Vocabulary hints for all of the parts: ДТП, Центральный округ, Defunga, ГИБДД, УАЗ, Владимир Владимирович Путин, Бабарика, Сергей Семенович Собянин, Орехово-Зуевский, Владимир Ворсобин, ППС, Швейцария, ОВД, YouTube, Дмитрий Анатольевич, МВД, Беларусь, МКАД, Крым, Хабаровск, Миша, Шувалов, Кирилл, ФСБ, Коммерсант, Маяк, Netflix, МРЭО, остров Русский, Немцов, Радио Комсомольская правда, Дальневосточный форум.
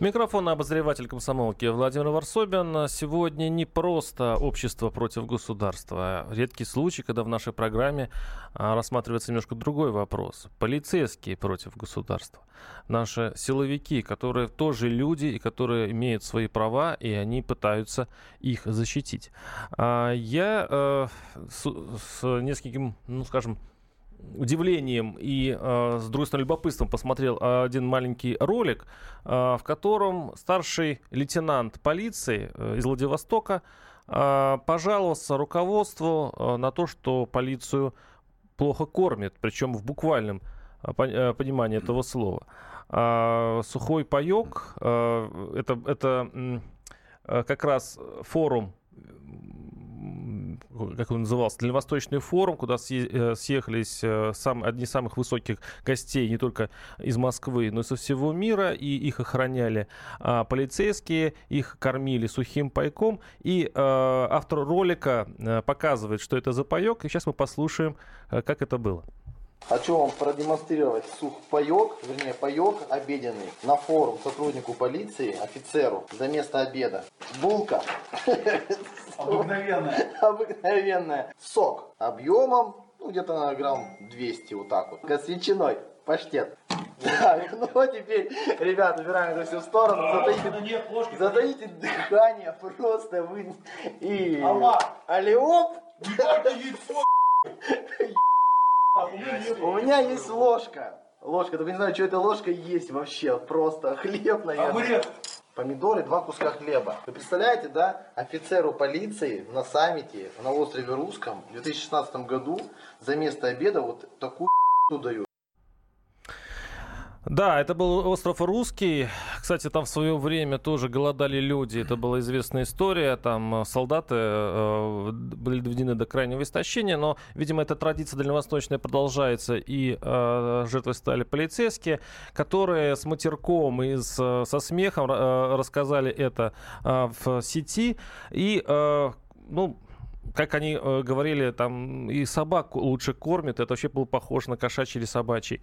Микрофон, обозреватель комсомолки Владимир Ворсобин. Сегодня не просто общество против государства. Редкий случай, когда в нашей программе рассматривается немножко другой вопрос. Полицейские против государства. Наши силовики, которые тоже люди и которые имеют свои права, и они пытаются их защитить. Я с нескольким, удивлением и, с другой стороны, любопытством посмотрел один маленький ролик, в котором старший лейтенант полиции из Владивостока пожаловался руководству на то, что полицию плохо кормят, причем в буквальном понимании этого слова. Сухой паёк — это как раз форум, как он назывался, Дальневосточный форум, куда съехались одни из самых высоких гостей не только из Москвы, но и со всего мира, и их охраняли полицейские, их кормили сухим пайком, и автор ролика показывает, что это за паёк, и сейчас мы послушаем, как это было. Хочу вам продемонстрировать паёк обеденный на форум сотруднику полиции, офицеру, за место обеда. Булка. Обыкновенная. Сок объемом, где-то на грамм 200, вот так вот. С ветчиной, паштет. Да, теперь, ребят, убираем это все в сторону. Затаите дыхание, просто вы... И... Алле-оп! У меня есть ложка. Ложка, только не знаю, что эта ложка есть вообще. Просто хлеб, наверное. Помидоры, 2 куска хлеба. Вы представляете, да, офицеру полиции на саммите на острове Русском в 2016 году за место обеда вот такую дают. Да, это был остров Русский. Кстати, там в свое время тоже голодали люди. Это была известная история. Там солдаты были доведены до крайнего истощения. Но, видимо, эта традиция дальневосточная продолжается. И жертвой стали полицейские, которые с матерком и со смехом рассказали это в сети. И, как они говорили, там и собак лучше кормят. Это вообще было похоже на кошачий или собачий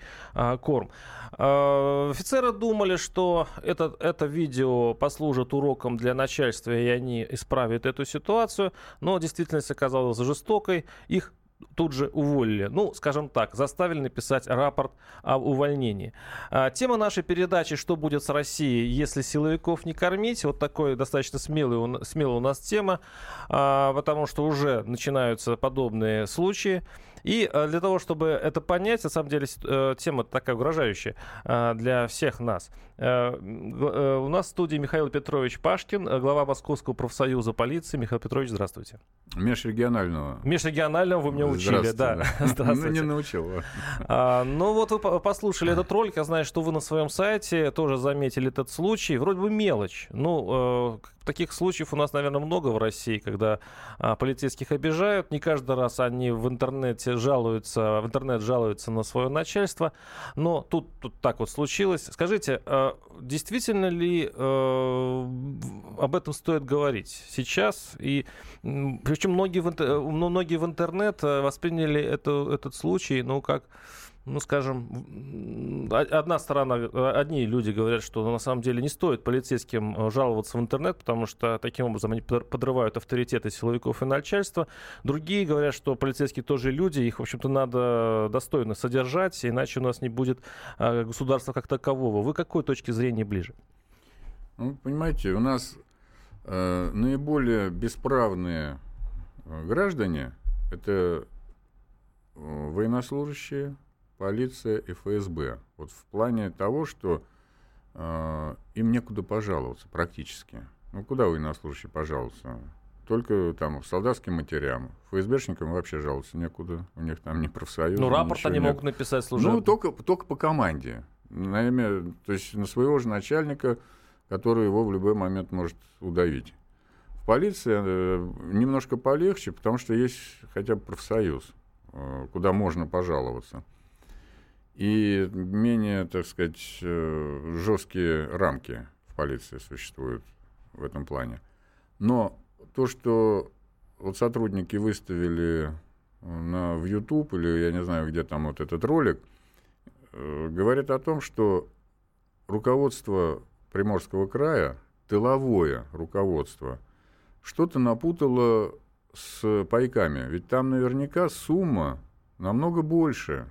корм. Офицеры думали, что это видео послужит уроком для начальства, и они исправят эту ситуацию. Но действительность оказалась жестокой. Их тут же уволили. Скажем так, заставили написать рапорт об увольнении. Тема нашей передачи — что будет с Россией, если силовиков не кормить? Вот такая достаточно смелая у нас тема, потому что уже начинаются подобные случаи. И для того, чтобы это понять, на самом деле тема такая угрожающая для всех нас. У нас в студии Михаил Петрович Пашкин, глава Московского профсоюза полиции. Михаил Петрович, здравствуйте. Межрегионального. Межрегионального вы меня учили, да. Здравствуйте. Не научил. Вы послушали этот ролик. Я знаю, что вы на своем сайте тоже заметили этот случай. Вроде бы мелочь. Таких случаев у нас, наверное, много в России, когда полицейских обижают. Не каждый раз они в интернет жалуются на свое начальство. Но тут так вот случилось. Скажите, действительно ли об этом стоит говорить сейчас? И причем многие в интернет восприняли этот случай, одни люди говорят, что на самом деле не стоит полицейским жаловаться в интернет, потому что таким образом они подрывают авторитеты силовиков и начальства. Другие говорят, что полицейские тоже люди, их, в общем-то, надо достойно содержать, иначе у нас не будет государства как такового. Вы к какой точке зрения ближе? Понимаете, у нас наиболее бесправные граждане — это военнослужащие, полиция и ФСБ. Вот в плане того, что им некуда пожаловаться практически. Куда военнослужащие пожалуются? Только там солдатским матерям. ФСБшникам вообще жаловаться некуда. У них там не профсоюз. Рапорт они могут написать служебный. Только по команде. То есть на своего же начальника, который его в любой момент может удавить. В полиции немножко полегче, потому что есть хотя бы профсоюз, куда можно пожаловаться. И менее, жесткие рамки в полиции существует в этом плане. Но то, что вот сотрудники выставили в YouTube или я не знаю, где там вот этот ролик, говорит о том, что руководство Приморского края, тыловое руководство, что-то напутало с пайками. Ведь там наверняка сумма намного больше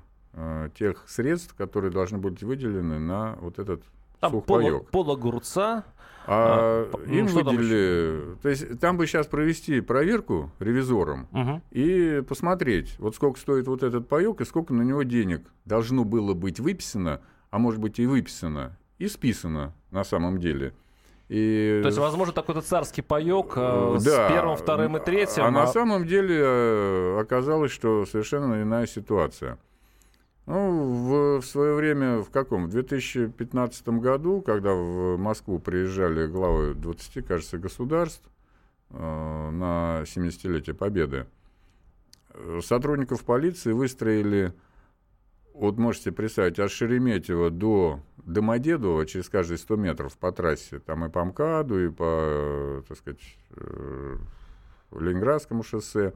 тех средств, которые должны быть выделены на вот этот там сухпайок. Пол огурца. Им выделили... То есть там бы сейчас провести проверку ревизором и посмотреть, вот сколько стоит вот этот паёк и сколько на него денег должно было быть выписано, а может быть и выписано, и списано на самом деле. То есть, возможно, такой-то царский паёк с первым, вторым и третьим. А на самом деле оказалось, что совершенно иная ситуация. Ну, в свое время, в 2015 году, когда в Москву приезжали главы 20, кажется, государств на 70-летие Победы, сотрудников полиции выстроили, вот можете представить, от Шереметьево до Домодедово, через каждые 100 метров по трассе, там и по МКАДу, и по, так сказать, Ленинградскому шоссе,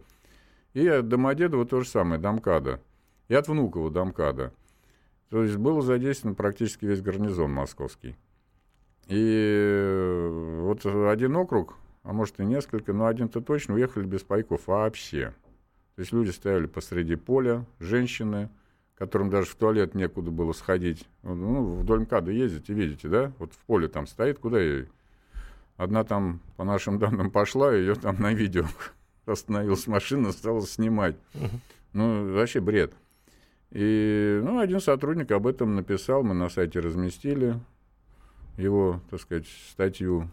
и от Домодедово то же самое, до МКАДа. И от Внуково до МКАДа. То есть был задействован практически весь гарнизон московский. И вот один округ, а может и несколько, но один-то точно уехали без пайков вообще. То есть люди стояли посреди поля, женщины, которым даже в туалет некуда было сходить. Ну, вдоль МКАДа ездите, видите, да? Вот в поле там стоит, куда ей? Одна там, по нашим данным, пошла, ее там на видео остановилась машина, стала снимать. Ну, вообще бред. И, один сотрудник об этом написал, мы на сайте разместили его, так сказать, статью.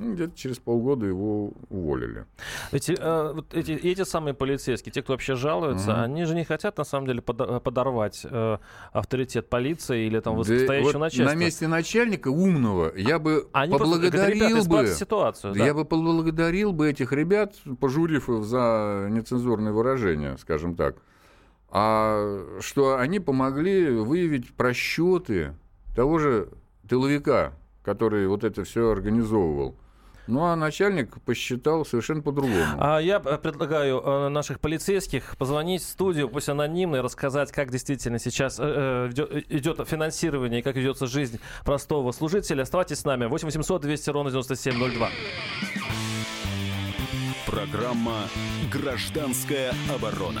Где-то через полгода его уволили. Эти самые полицейские, те, кто вообще жалуются, они же не хотят, на самом деле, подорвать авторитет полиции или там высокостоящего начальства. На месте начальника умного я бы поблагодарил бы этих ребят, пожурив их за нецензурные выражения, скажем так. А что они помогли выявить просчеты того же тыловика, который вот это все организовывал. Ну, а начальник посчитал совершенно по-другому. Я предлагаю наших полицейских позвонить в студию, пусть анонимно, и рассказать, как действительно сейчас идет финансирование, как ведется жизнь простого служителя. Оставайтесь с нами. 8-800-200-97-02. Программа «Гражданская оборона».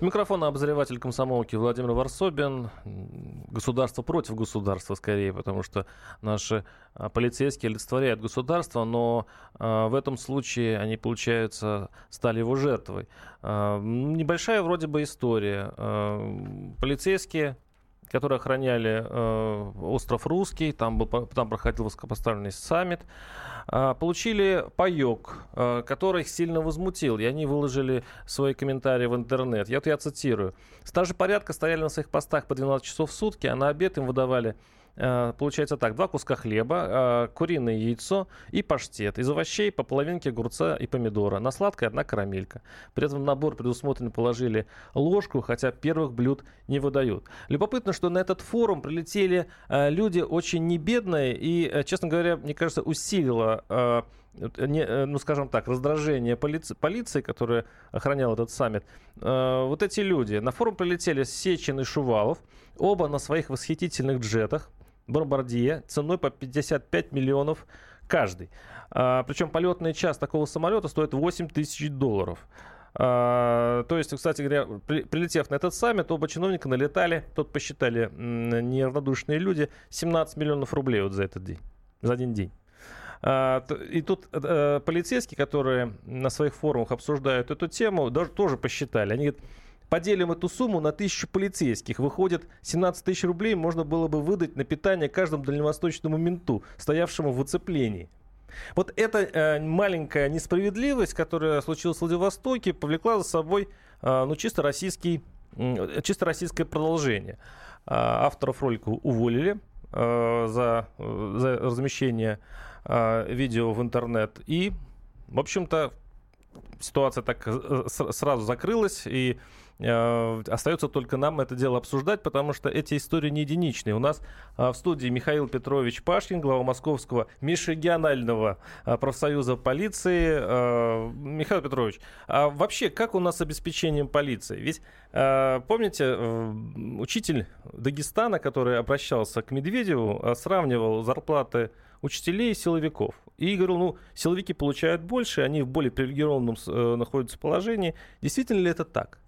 Микрофон обозреватель комсомолки Владимир Ворсобин. Государство против государства, скорее, потому что наши полицейские олицетворяют государство, но в этом случае они, получается, стали его жертвой. Небольшая вроде бы история. Полицейские, которые охраняли остров Русский, там проходил высокопоставленный саммит, получили паёк, который их сильно возмутил, и они выложили свои комментарии в интернет. Я цитирую. «Стражи порядка стояли на своих постах по 12 часов в сутки, а на обед им выдавали, получается так, 2 куска хлеба, куриное яйцо и паштет. Из овощей по половинке огурца и помидора. На сладкое 1 карамелька. При этом в набор предусмотренно положили ложку, хотя первых блюд не выдают». Любопытно, что на этот форум прилетели люди очень небедные и, честно говоря, мне кажется, усилило, раздражение полиции, которая охраняла этот саммит. Вот эти люди. На форум прилетели Сечин и Шувалов, оба на своих восхитительных джетах «Бомбардье» ценой по 55 миллионов каждый. Причем полетный час такого самолета стоит $8,000. То есть, кстати говоря, прилетев на этот саммит, оба чиновника налетали, тут посчитали неравнодушные люди, 17 миллионов рублей вот за этот день, за один день. И тут полицейские, которые на своих форумах обсуждают эту тему, даже тоже посчитали. Они говорят, поделим эту сумму на 1000 полицейских. Выходит, 17 000 рублей можно было бы выдать на питание каждому дальневосточному менту, стоявшему в оцеплении. Вот эта маленькая несправедливость, которая случилась в Владивостоке, повлекла за собой чисто российский чисто российское продолжение. Авторов ролика уволили за размещение видео в интернет. И, в общем-то, ситуация так сразу закрылась, и остается только нам это дело обсуждать, потому что эти истории не единичные. У нас в студии Михаил Петрович Пашкин, глава Московского межрегионального профсоюза полиции. Михаил Петрович, а вообще как у нас с обеспечением полиции? Ведь, помните, учитель Дагестана, который обращался к Медведеву, сравнивал зарплаты учителей и силовиков. И говорил, силовики получают больше, они в более привилегированном находятся положении. Действительно ли это так?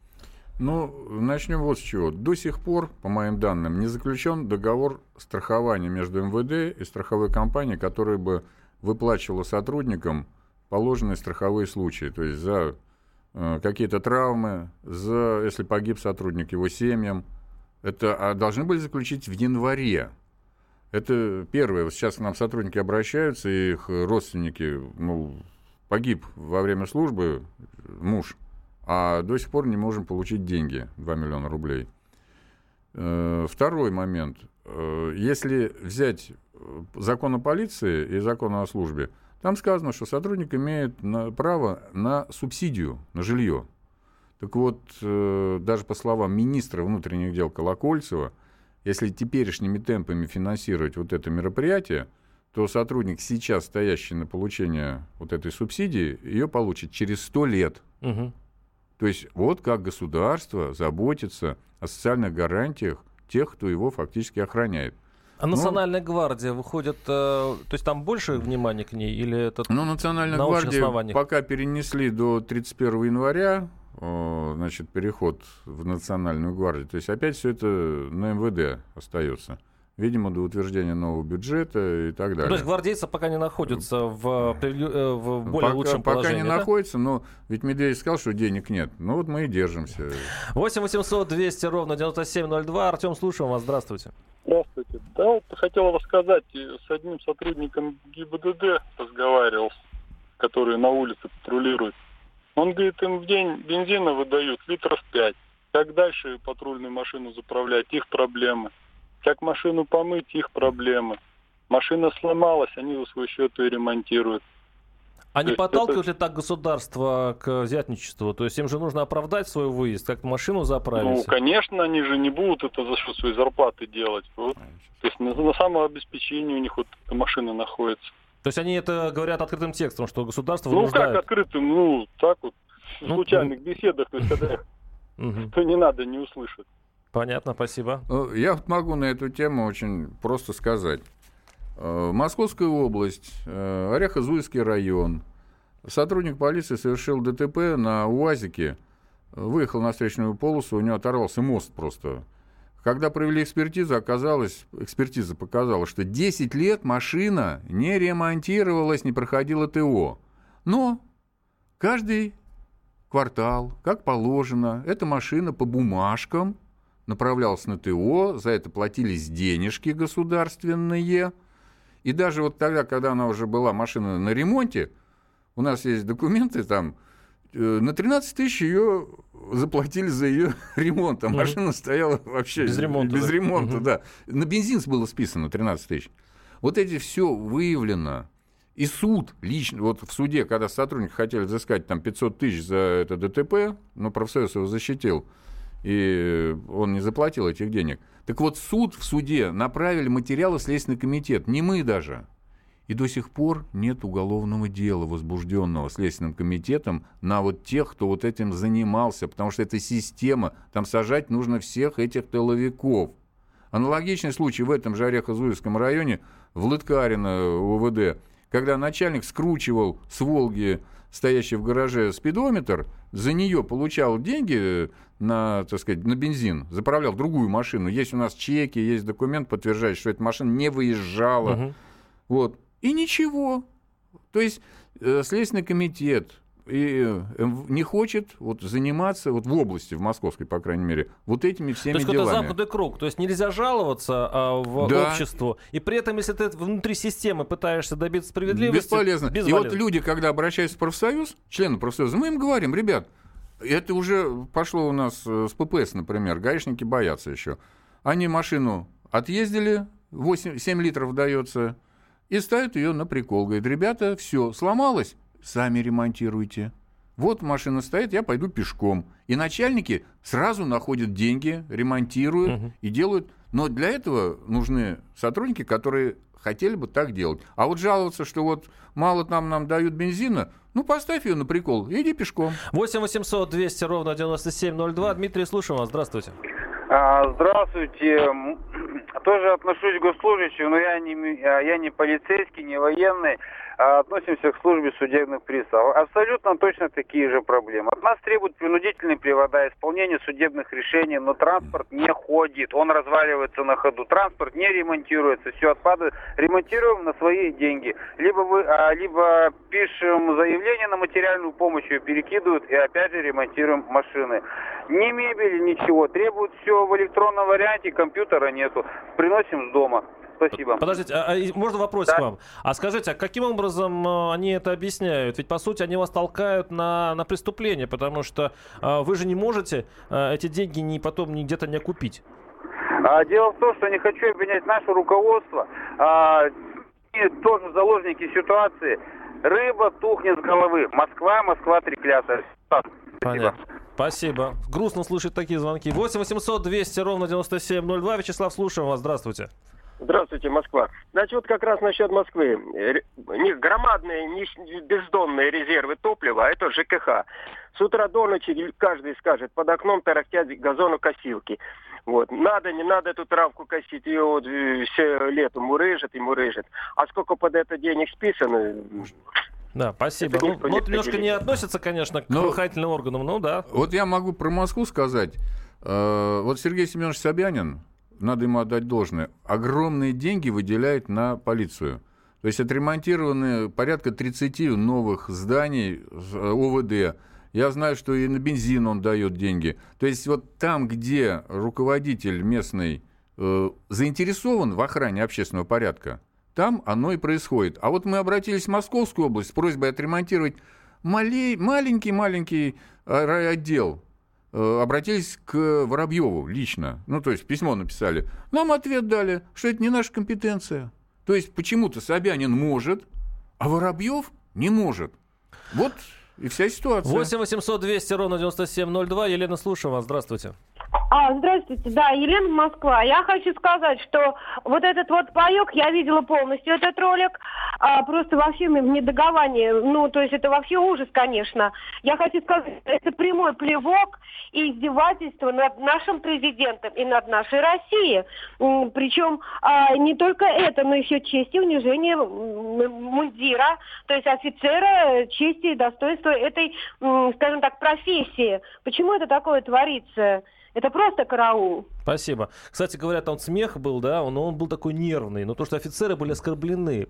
Начнем вот с чего. До сих пор, по моим данным, не заключен договор страхования между МВД и страховой компанией, которая бы выплачивала сотрудникам положенные страховые случаи. То есть за какие-то травмы, за если погиб сотрудник, его семьям. Это должны были заключить в январе. Это первое. Сейчас к нам сотрудники обращаются, и их родственники, погиб во время службы муж, а до сих пор не можем получить деньги, 2 миллиона рублей. Второй момент. Если взять закон о полиции и закон о службе, там сказано, что сотрудник имеет право на субсидию, на жилье. Так вот, даже по словам министра внутренних дел Колокольцева, если теперешними темпами финансировать вот это мероприятие, то сотрудник, сейчас стоящий на получение вот этой субсидии, ее получит через 100 лет. Угу. То есть вот как государство заботится о социальных гарантиях тех, кто его фактически охраняет. А Национальная гвардия выходит... то есть там больше внимания к ней? Или это Национальная гвардия пока перенесли до 31 января, переход в Национальную гвардию. То есть опять все это на МВД остается. Видимо, до утверждения нового бюджета и так далее. То есть гвардейцы пока не находятся в более лучшем положении? Пока не находятся, но ведь Медведев сказал, что денег нет. Вот мы и держимся. 8-800-200-97-02. Артем, слушаем вас. Здравствуйте. Здравствуйте. Да, вот хотел рассказать. С одним сотрудником ГИБДД разговаривал, который на улице патрулирует. Он говорит, им в день бензина выдают литров 5. Как дальше патрульную машину заправлять? Их проблемы. Как машину помыть, их проблемы. Машина сломалась, они за свой счет ее ремонтируют. А не подталкивают ли так государство к взятничеству? То есть им же нужно оправдать свой выезд, как машину заправить? Конечно, они же не будут это за счет своей зарплаты делать. Вот. То есть на самообеспечении у них вот эта машина находится. То есть они это говорят открытым текстом, что государство вынуждает? Как открытым, так вот, в случайных беседах, то есть когда что не надо, не услышат. Понятно, спасибо. Я могу на эту тему очень просто сказать. Московская область, Орехово-Зуевский район. Сотрудник полиции совершил ДТП на УАЗике, выехал на встречную полосу, у него оторвался мост просто. Когда провели экспертизу, экспертиза показала, что 10 лет машина не ремонтировалась, не проходила ТО. Но каждый квартал, как положено, эта машина по бумажкам направлялся на ТО, за это платились денежки государственные. И даже вот тогда, когда она уже была, машина на ремонте, у нас есть документы там, на 13 тысяч ее заплатили за ее ремонт. А машина стояла вообще без ремонта, да. На бензин было списано 13 тысяч. Вот эти все выявлено. И суд лично, вот в суде, когда сотрудники хотели взыскать там 500 тысяч за это ДТП, но профсоюз его защитил, и он не заплатил этих денег. Так вот, суд в суде направили материалы в Следственный комитет, не мы даже. И до сих пор нет уголовного дела, возбужденного Следственным комитетом, на вот тех, кто вот этим занимался, потому что это система, там сажать нужно всех этих тыловиков. Аналогичный случай в этом же Орехово-Зуевском районе, в Лыткарино, УВД, когда начальник скручивал с «Волги», стоящий в гараже спидометр, за нее получал деньги на бензин, заправлял другую машину. Есть у нас чеки, есть документ, подтверждающий, что эта машина не выезжала. Вот. И ничего. То есть Следственный комитет и не хочет заниматься в области, в московской, по крайней мере, вот этими всеми делами. То есть делами. Это замкнутый круг. То есть нельзя жаловаться обществу. И при этом, если ты внутри системы пытаешься добиться справедливости... Бесполезно. И вот люди, когда обращаются в профсоюз, члены профсоюза, мы им говорим, ребят, Это уже пошло у нас с ППС, например. Гаишники боятся еще. Они машину отъездили, 7 литров дается, и ставят ее на прикол. Говорят, ребята, все, сломалось, сами ремонтируйте. Вот машина стоит, я пойду пешком. И начальники сразу находят деньги, ремонтируют и делают. Но для этого нужны сотрудники, которые хотели бы так делать. А вот жаловаться, что вот мало нам дают бензина, ну поставь ее на прикол, иди пешком. 8-800-200-97-02. Дмитрий, слушаем вас, здравствуйте. Здравствуйте. Тоже отношусь к госслужащим, но я не полицейский, не военный. Относимся к службе судебных приставов. Абсолютно точно такие же проблемы. От нас требуют принудительные привода, исполнение судебных решений, но транспорт не ходит, он разваливается на ходу. Транспорт не ремонтируется, все отпадает. Ремонтируем на свои деньги. Либо пишем заявление на материальную помощь, ее перекидывают и опять же ремонтируем машины. Ни мебели, ничего. Требуют все в электронном варианте, компьютера нету. Приносим с дома. Спасибо. Подождите, можно вопрос к вам? А скажите, а каким образом они это объясняют? Ведь, по сути, они вас толкают на преступление, потому что вы же не можете эти деньги потом где-то не купить. Дело в том, что не хочу обвинять наше руководство. Они тоже заложники ситуации. Рыба тухнет с головы. Москва, треклятая. Спасибо. Спасибо. Грустно слышать такие звонки. 8-800-200-97-02. Вячеслав, слушаем вас. Здравствуйте. Здравствуйте, Москва. Значит, вот как раз насчет Москвы. У них громадные, бездонные резервы топлива, а это ЖКХ. С утра до ночи каждый скажет, под окном тарахтят газонокосилки. Вот. Надо, не надо эту травку косить, ее вот все лето мурыжат. А сколько под это денег списано... Да, спасибо. Вот немножко не относятся, конечно, к правоохранительным органам, ну да. Вот я могу про Москву сказать. Вот Сергей Семенович Собянин, надо ему отдать должное, огромные деньги выделяет на полицию. То есть отремонтированы порядка 30 новых зданий ОВД. Я знаю, что и на бензин он дает деньги. То есть вот там, где руководитель местный заинтересован в охране общественного порядка, там оно и происходит. А вот мы обратились в Московскую область с просьбой отремонтировать маленький райотдел. Обратились к Воробьёву лично, то есть письмо написали. Нам ответ дали, что это не наша компетенция. То есть почему-то Собянин может, а Воробьёв не может. Вот и вся ситуация. 8-800-200-97-02. Елена, слушаю вас. Здравствуйте. Здравствуйте, да, Елена, Москва. Я хочу сказать, что вот этот вот паёк, я видела полностью этот ролик, просто вообще в недоговании, то есть это вообще ужас, конечно. Я хочу сказать, это прямой плевок и издевательство над нашим президентом и над нашей Россией. Причем не только это, но еще честь и унижение мундира, то есть офицера, чести и достоинства этой, скажем так, профессии. Почему это такое творится? Это просто караул. Спасибо. Кстати говоря, там смех был, да, но он был такой нервный. Но то, что офицеры были оскорблены,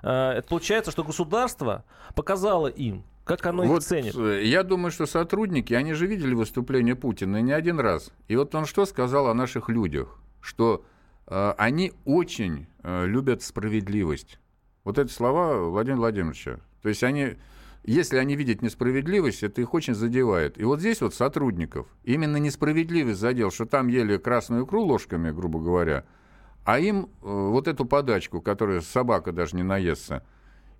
это получается, что государство показало им, как оно их ценит. Я думаю, что сотрудники, они же видели выступление Путина не один раз. И вот он что сказал о наших людях? Что они очень любят справедливость. Вот эти слова Владимира Владимировича. То есть они... Если они видят несправедливость, это их очень задевает. И вот здесь вот сотрудников именно несправедливость задел, что там ели красную икру ложками, грубо говоря, а им вот эту подачку, которую собака даже не наестся.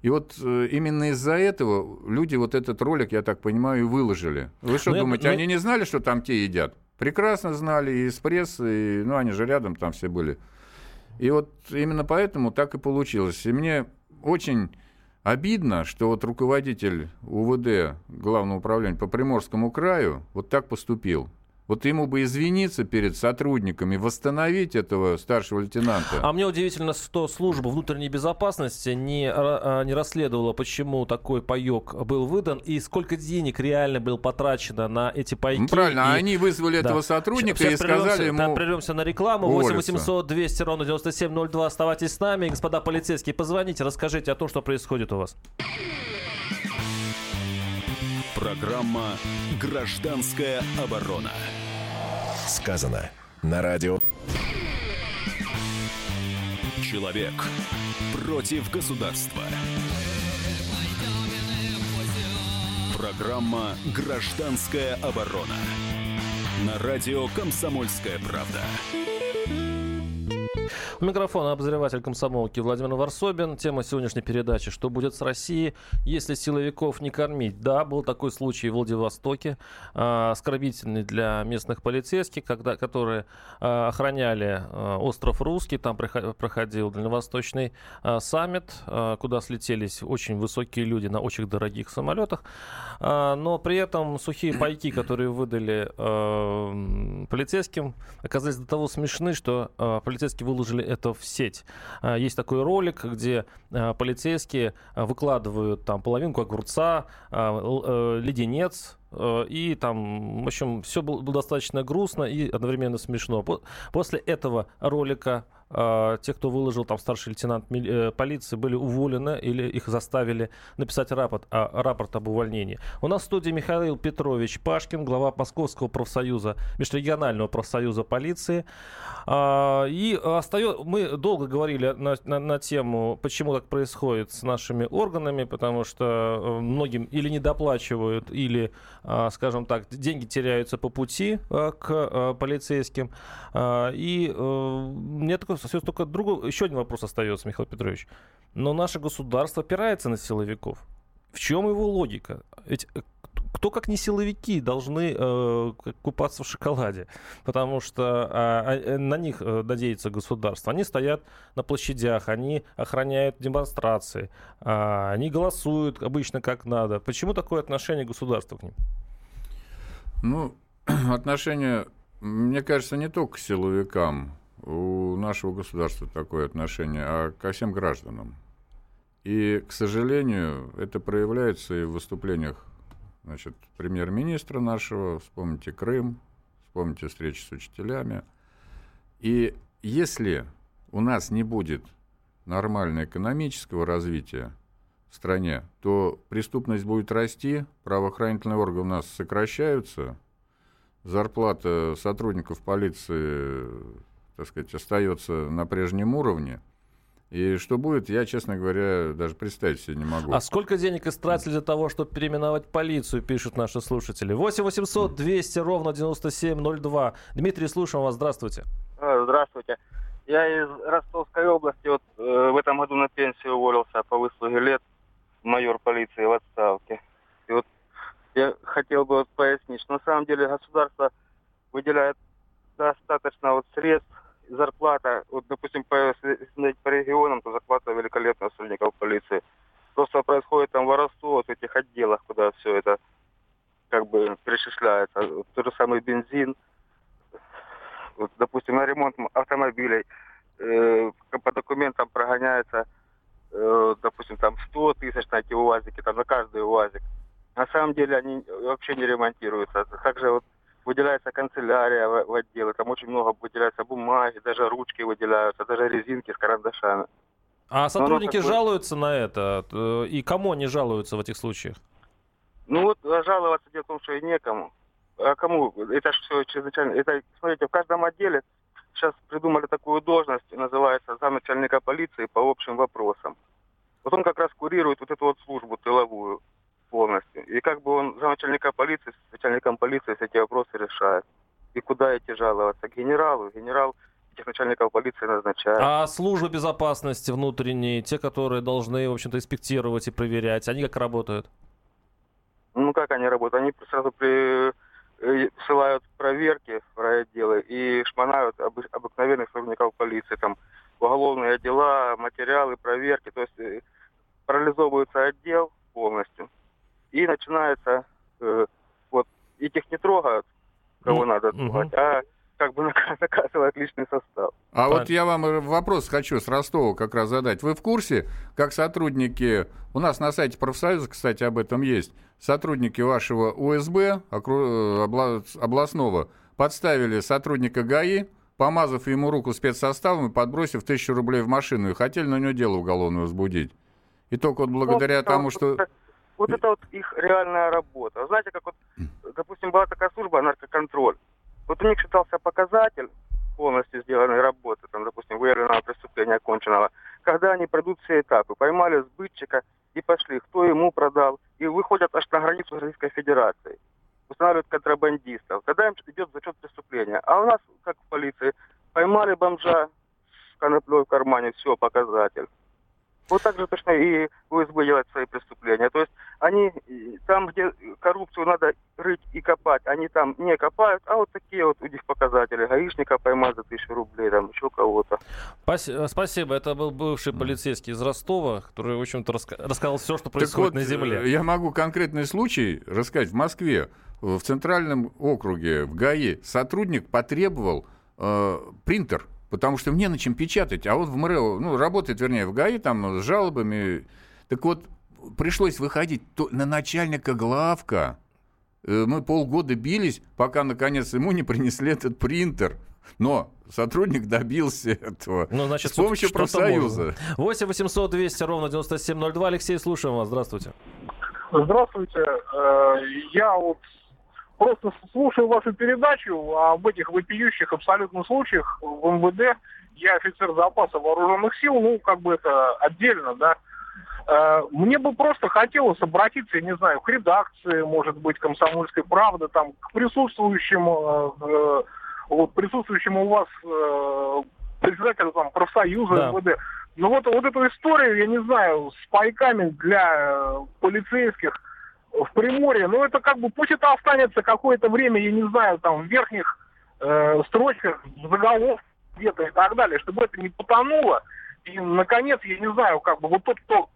И вот именно из-за этого люди вот этот ролик, я так понимаю, и выложили. Вы что думаете, они не знали, что там те едят? Прекрасно знали, и из прессы, они же рядом там все были. И вот именно поэтому так и получилось. И мне очень... обидно, что вот руководитель УВД Главного управления по Приморскому краю вот так поступил. Вот ему бы извиниться перед сотрудниками, восстановить этого старшего лейтенанта. А мне удивительно, что служба внутренней безопасности не расследовала, почему такой паёк был выдан и сколько денег реально было потрачено на эти пайки. Правильно, а они вызвали этого сотрудника сейчас и сказали ему... Да, прервёмся на рекламу. 8-800-200-97-02. Оставайтесь с нами. Господа полицейские, позвоните, расскажите о том, что происходит у вас. Программа «Гражданская оборона». Сказано на радио. Человек против государства. Программа «Гражданская оборона» на радио «Комсомольская правда». У микрофона обозреватель комсомолки Владимир Ворсобин. Тема сегодняшней передачи: что будет с Россией, если силовиков не кормить? Да, был такой случай в Владивостоке, оскорбительный для местных полицейских, которые охраняли остров Русский. Там проходил дальневосточный саммит, куда слетелись очень высокие люди на очень дорогих самолетах. Но при этом сухие пайки, которые выдали полицейским, оказались до того смешны, что полицейские выложили это в сеть. Есть такой ролик, где полицейские выкладывают там половинку огурца, леденец, и там, в общем, все было достаточно грустно и одновременно смешно. После этого ролика те, кто выложил, там старший лейтенант полиции, были уволены или их заставили написать рапорт об увольнении. У нас в студии Михаил Петрович Пашкин, глава Московского профсоюза, межрегионального профсоюза полиции. И мы долго говорили на тему, почему так происходит с нашими органами, потому что многим или недоплачивают, или, скажем так, деньги теряются по пути к полицейским. И мне только другой, еще один вопрос остается, Михаил Петрович. Но наше государство опирается на силовиков. В чем его логика? Ведь кто, как не силовики, должны купаться в шоколаде? Потому что на них надеется государство. Они стоят на площадях, они охраняют демонстрации, они голосуют обычно как надо. Почему такое отношение государства к ним? Ну, отношение, мне кажется, не только к силовикам. У нашего государства такое отношение, а ко всем гражданам. И, к сожалению, это проявляется и в выступлениях, значит, премьер-министра нашего. Вспомните Крым, вспомните встречи с учителями. И если у нас не будет нормального экономического развития в стране, то преступность будет расти, правоохранительные органы у нас сокращаются, зарплата сотрудников полиции, так сказать, остается на прежнем уровне. И что будет, я, честно говоря, даже представить себе не могу. А сколько денег истратили для того, чтобы переименовать полицию, пишут наши слушатели. 8 800 200 ровно 9702. Дмитрий, слушаем вас. Здравствуйте. Здравствуйте. Я из Ростовской области. Вот в этом году на пенсию уволился по выслуге лет. Майор полиции в отставке. И вот я хотел бы вот пояснить, что на самом деле государство выделяет достаточно вот средств. Зарплата, вот, допустим, по регионам, то зарплата великолепная сотрудников полиции. Просто происходит там воровство вот в этих отделах, куда все это как бы перечисляется. Вот, тот же самый бензин, вот, допустим, на ремонт автомобилей по документам прогоняется, допустим, там 100 тысяч на эти УАЗики, там на каждый УАЗик. На самом деле они вообще не ремонтируются. Также вот выделяется канцелярия в отделы, там очень много выделяется бумаги, даже ручки выделяются, даже резинки с карандашами. А сотрудники жалуются на это? И кому они жалуются в этих случаях? Ну вот жаловаться дело в том, что и некому. А кому? Это же все чрезвычайно. Это, смотрите, в каждом отделе сейчас придумали такую должность, называется замначальника полиции по общим вопросам. Вот он как раз курирует вот эту вот службу тыловую полностью. И как бы он замначальника полиции, с начальником полиции все эти вопросы решает. И куда идти жаловаться? К генералу. Генерал этих начальников полиции назначает. А службы безопасности внутренние, те, которые должны, в общем-то, инспектировать и проверять, они как работают? Ну, как они работают? Они сразу присылают проверки в райотделы и шмонают обыкновенных сотрудников полиции. Там уголовные дела, материалы, проверки. То есть парализовывается отдел полностью. И начинается, вот, этих не трогают, кого надо трогать, а как бы наказывает личный состав. А вот я вам вопрос хочу с Ростова как раз задать. Вы в курсе, как сотрудники, у нас на сайте профсоюза, кстати, об этом есть, сотрудники вашего УСБ областного подставили сотрудника ГАИ, помазав ему руку спецсоставом и подбросив 1000 рублей в машину, и хотели на него дело уголовное возбудить. И только вот благодаря тому, что... Вот это вот их реальная работа. Знаете, как вот, допустим, была такая служба наркоконтроль. Вот у них считался показатель полностью сделанной работы, там, допустим, выявленного преступления оконченного, когда они пройдут все этапы, поймали сбытчика и пошли, кто ему продал и выходят аж на границу с Российской Федерацией. Устанавливают контрабандистов. Тогда им идет зачет преступления. А у нас, как в полиции, поймали бомжа с коноплей в кармане, все, показатель. Вот так же точно и УСБ делает свои преступления. То есть они там, где коррупцию надо рыть и копать, они там не копают, а вот такие вот у них показатели. Гаишника поймать за 1000 рублей, там еще кого-то. Спасибо. Это был бывший полицейский из Ростова, который, в общем-то, рассказал все, что происходит на земле. Я могу конкретный случай рассказать. В Москве, в Центральном округе, в ГАИ, сотрудник потребовал принтер. Потому что мне на чем печатать. А он в МРЭО, работает, вернее, в ГАИ, там, с жалобами. Так вот, пришлось выходить на начальника главка. Мы полгода бились, пока, наконец, ему не принесли этот принтер. Но сотрудник добился этого. Значит, с помощью профсоюза. 8 800 200 ровно 9702. Алексей, слушаем вас. Здравствуйте. Здравствуйте. Я вот просто слушаю вашу передачу об этих вопиющих абсолютно случаях в МВД. Я офицер запаса вооруженных сил, это отдельно, да. Мне бы просто хотелось обратиться, я не знаю, к редакции, может быть, «Комсомольской правды», там, к присутствующему у вас председателю там профсоюза, да, МВД. Но вот эту историю, я не знаю, с пайками для полицейских в Приморье, это пусть это останется какое-то время, я не знаю, там в верхних строчках, заголовках где-то и так далее, чтобы это не потонуло. И, наконец, я не знаю, тот,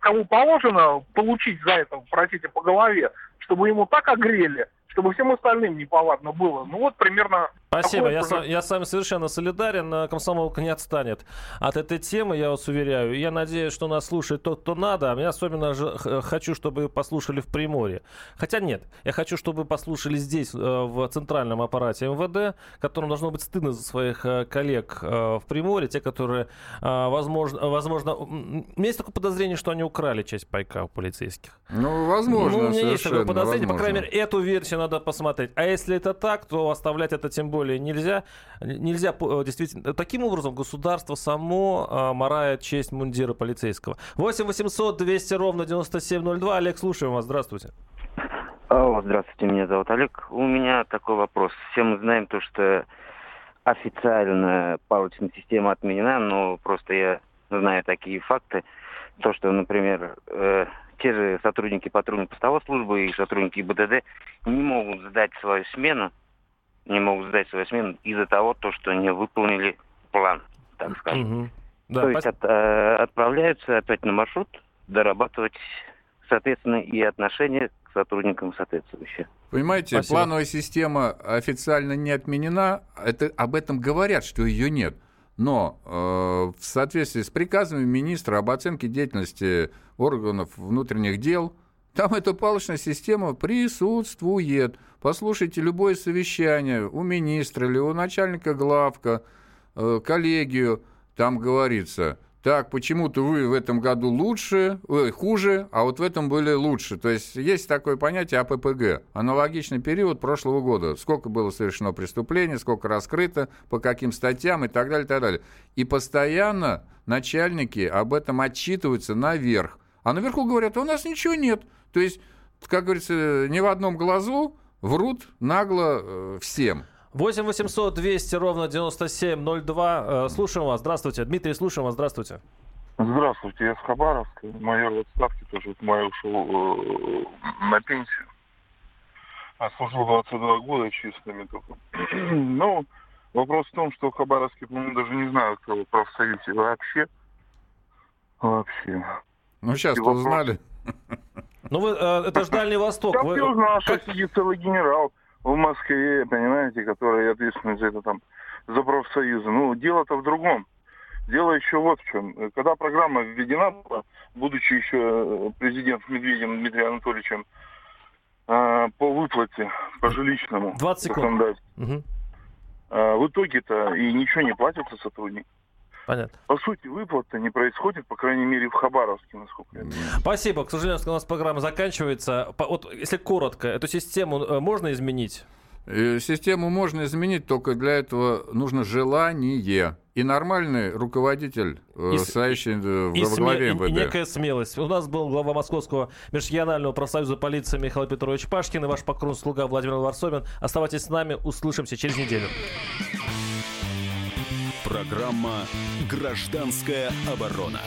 кому положено получить за это, простите, по голове, чтобы ему так огрели, чтобы всем остальным неповадно было. Примерно... Спасибо. Я с вами совершенно солидарен. Комсомолка не отстанет от этой темы, я вас уверяю. Я надеюсь, что нас слушает тот, кто надо. А я особенно хочу, чтобы послушали в Приморье. Хотя нет. Я хочу, чтобы послушали здесь, в центральном аппарате МВД, которому должно быть стыдно за своих коллег в Приморье. Те, которые, возможно... У меня есть такое подозрение, что они украли часть пайка у полицейских. Возможно, совершенно. У меня есть такое подозрение. Возможно. По крайней мере, эту версию надо посмотреть. А если это так, то оставлять это тем более нельзя действительно. Таким образом государство само марает честь мундира полицейского. 8 800 200 ровно 9702. Олег, слушаем вас. Здравствуйте. Алло, здравствуйте, меня зовут Олег. У меня такой вопрос. Все мы знаем то, что официально поручная система отменена, но просто я знаю такие факты, то, что, например, те же сотрудники патрульно-постовой службы и сотрудники БДД не могут сдать свою смену из-за того, что не выполнили план, так скажем. Угу. Да, то есть отправляются опять на маршрут дорабатывать, соответственно, и отношения к сотрудникам соответствующие. Понимаете, спасибо. Плановая система официально не отменена. Об этом говорят, что ее нет. Но в соответствии с приказами министра об оценке деятельности органов внутренних дел, там эта палочная система присутствует. Послушайте любое совещание у министра или у начальника главка, коллегию, там говорится, так, почему-то вы в этом году хуже, а вот в этом были лучше. То есть такое понятие АППГ, аналогичный период прошлого года. Сколько было совершено преступлений, сколько раскрыто, по каким статьям и так далее, и так далее. И постоянно начальники об этом отчитываются наверх. А наверху говорят, у нас ничего нет. То есть, как говорится, ни в одном глазу врут нагло всем. 8 800 200 ровно 9702. Слушаем вас. Здравствуйте. Дмитрий, слушаем вас. Здравствуйте. Здравствуйте. Я с Хабаровска. Майор в отставке тоже. Майор ушел на пенсию. Отслужил 22 года чистыми только. Но вопрос в том, что в Хабаровске, даже не знаю, кто в профсоюзе вообще. Сейчас вы узнали. Это же Дальний Восток. Я узнал, что сидит целый генерал в Москве, понимаете, который ответственный за это там, за профсоюзы. Дело-то в другом. Дело еще вот в чем. Когда программа введена была, будучи еще президент Медведем Дмитрием Анатольевичем, по выплате, по жилищному. 20 секунд. Угу. В итоге-то и ничего не платится сотрудник. Понятно. По сути, выплаты не происходит, по крайней мере, в Хабаровске, насколько я понимаю. Спасибо. К сожалению, у нас программа заканчивается. Если коротко, эту систему можно изменить? Систему можно изменить, только для этого нужно желание. И нормальный руководитель, стоящий во главе МВД. И некая смелость. У нас был глава Московского межрегионального профсоюза полиции Михаил Петрович Пашкин и ваш покорный слуга Владимир Ворсобин. Оставайтесь с нами, услышимся через неделю. Программа «Гражданская оборона».